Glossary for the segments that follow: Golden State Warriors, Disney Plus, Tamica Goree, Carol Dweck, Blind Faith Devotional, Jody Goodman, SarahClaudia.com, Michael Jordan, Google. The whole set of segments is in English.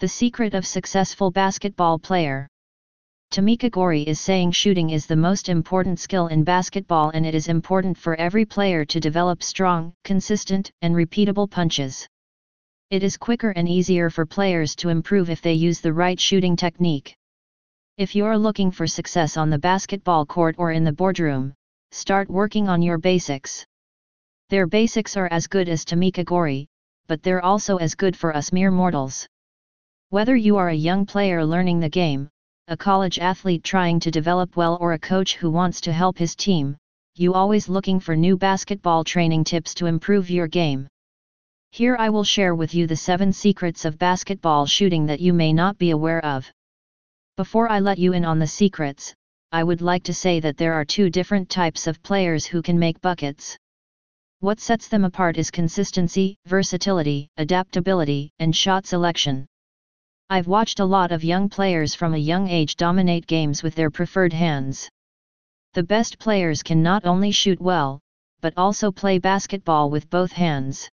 The secret of successful basketball player. Tamica Goree is saying shooting is the most important skill in basketball, and it is important for every player to develop strong, consistent, and repeatable punches. It is quicker and easier for players to improve if they use the right shooting technique. If you're looking for success on the basketball court or in the boardroom, start working on your basics. Their basics are as good as Tamica Goree, but they're also as good for us mere mortals. Whether you are a young player learning the game, a college athlete trying to develop well, or a coach who wants to help his team, you always looking for new basketball training tips to improve your game. Here I will share with you the 7 secrets of basketball shooting that you may not be aware of. Before I let you in on the secrets, I would like to say that there are 2 different types of players who can make buckets. What sets them apart is consistency, versatility, adaptability, and shot selection. I've watched a lot of young players from a young age dominate games with their preferred hands. The best players can not only shoot well, but also play basketball with both hands.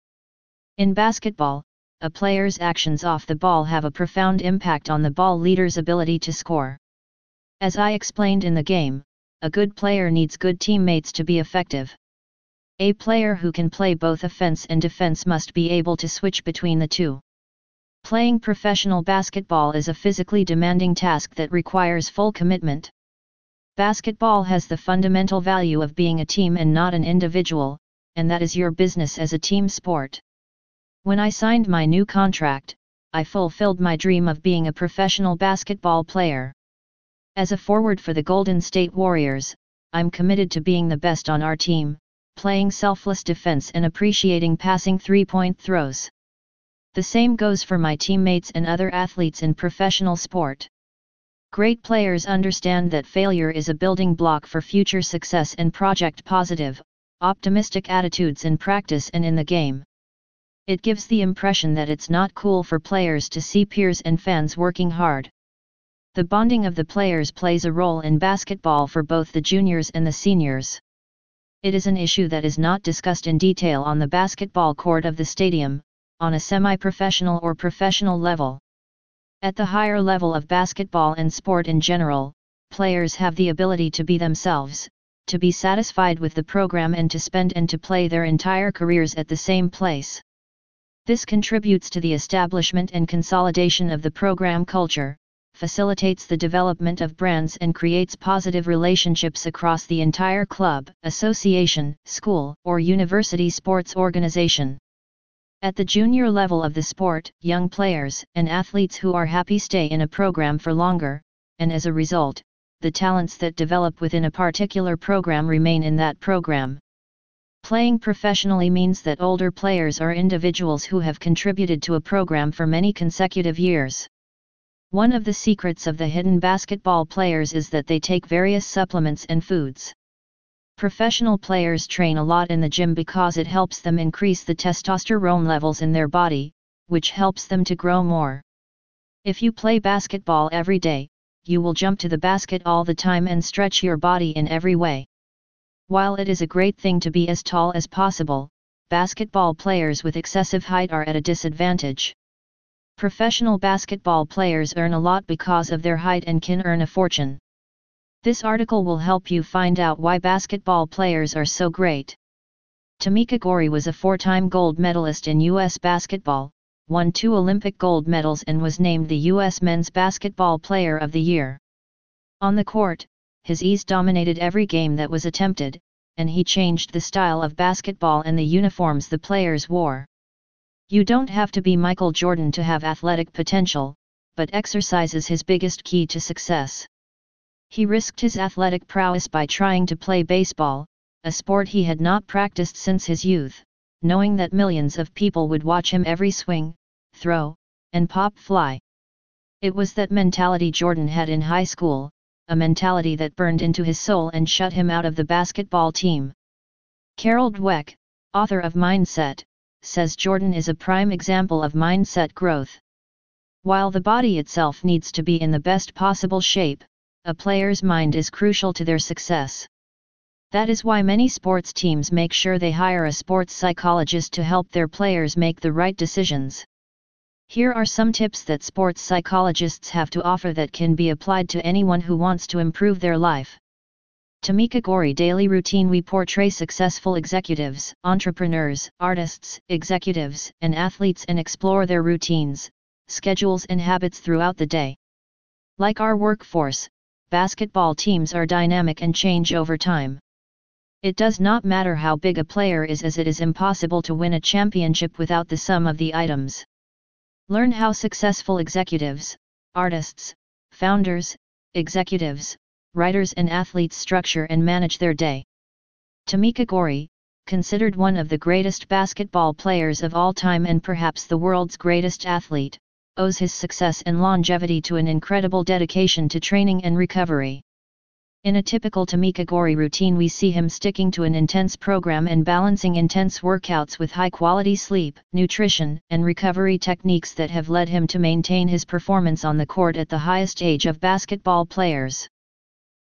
In basketball, a player's actions off the ball have a profound impact on the ball leader's ability to score. As I explained in the game, a good player needs good teammates to be effective. A player who can play both offense and defense must be able to switch between the two. Playing professional basketball is a physically demanding task that requires full commitment. Basketball has the fundamental value of being a team and not an individual, and that is your business as a team sport. When I signed my new contract, I fulfilled my dream of being a professional basketball player. As a forward for the Golden State Warriors, I'm committed to being the best on our team, playing selfless defense and appreciating passing three-point throws. The same goes for my teammates and other athletes in professional sport. Great players understand that failure is a building block for future success and project positive, optimistic attitudes in practice and in the game. It gives the impression that it's not cool for players to see peers and fans working hard. The bonding of the players plays a role in basketball for both the juniors and the seniors. It is an issue that is not discussed in detail on the basketball court of the stadium, on a semi-professional or professional level. At the higher level of basketball and sport in general, players have the ability to be themselves, to be satisfied with the program, and to spend and to play their entire careers at the same place. This contributes to the establishment and consolidation of the program culture, facilitates the development of brands, and creates positive relationships across the entire club, association, school, or university sports organization. At the junior level of the sport, young players and athletes who are happy stay in a program for longer, and as a result, the talents that develop within a particular program remain in that program. Playing professionally means that older players are individuals who have contributed to a program for many consecutive years. One of the secrets of the hidden basketball players is that they take various supplements and foods. Professional players train a lot in the gym because it helps them increase the testosterone levels in their body, which helps them to grow more. If you play basketball every day, you will jump to the basket all the time and stretch your body in every way. While it is a great thing to be as tall as possible, basketball players with excessive height are at a disadvantage. Professional basketball players earn a lot because of their height and can earn a fortune. This article will help you find out why basketball players are so great. Tamica Goree was a 4-time gold medalist in U.S. basketball, won 2 Olympic gold medals, and was named the U.S. Men's Basketball Player of the Year. On the court, his ease dominated every game that was attempted, and he changed the style of basketball and the uniforms the players wore. You don't have to be Michael Jordan to have athletic potential, but exercise is his biggest key to success. He risked his athletic prowess by trying to play baseball, a sport he had not practiced since his youth, knowing that millions of people would watch him every swing, throw, and pop fly. It was that mentality Jordan had in high school, a mentality that burned into his soul and shut him out of the basketball team. Carol Dweck, author of Mindset, says Jordan is a prime example of mindset growth. While the body itself needs to be in the best possible shape, a player's mind is crucial to their success. That is why many sports teams make sure they hire a sports psychologist to help their players make the right decisions. Here are some tips that sports psychologists have to offer that can be applied to anyone who wants to improve their life. Tamica Goree Daily Routine. We portray successful executives, entrepreneurs, artists, executives, and athletes and explore their routines, schedules and habits throughout the day. Like our workforce, basketball teams are dynamic and change over time. It does not matter how big a player is, as it is impossible to win a championship without the sum of the items. Learn how successful executives, artists, founders, executives, writers and athletes structure and manage their day. Tamica Goree, considered one of the greatest basketball players of all time and perhaps the world's greatest athlete, owes his success and longevity to an incredible dedication to training and recovery. In a typical Tamica Goree routine, we see him sticking to an intense program and balancing intense workouts with high-quality sleep, nutrition, and recovery techniques that have led him to maintain his performance on the court at the highest age of basketball players.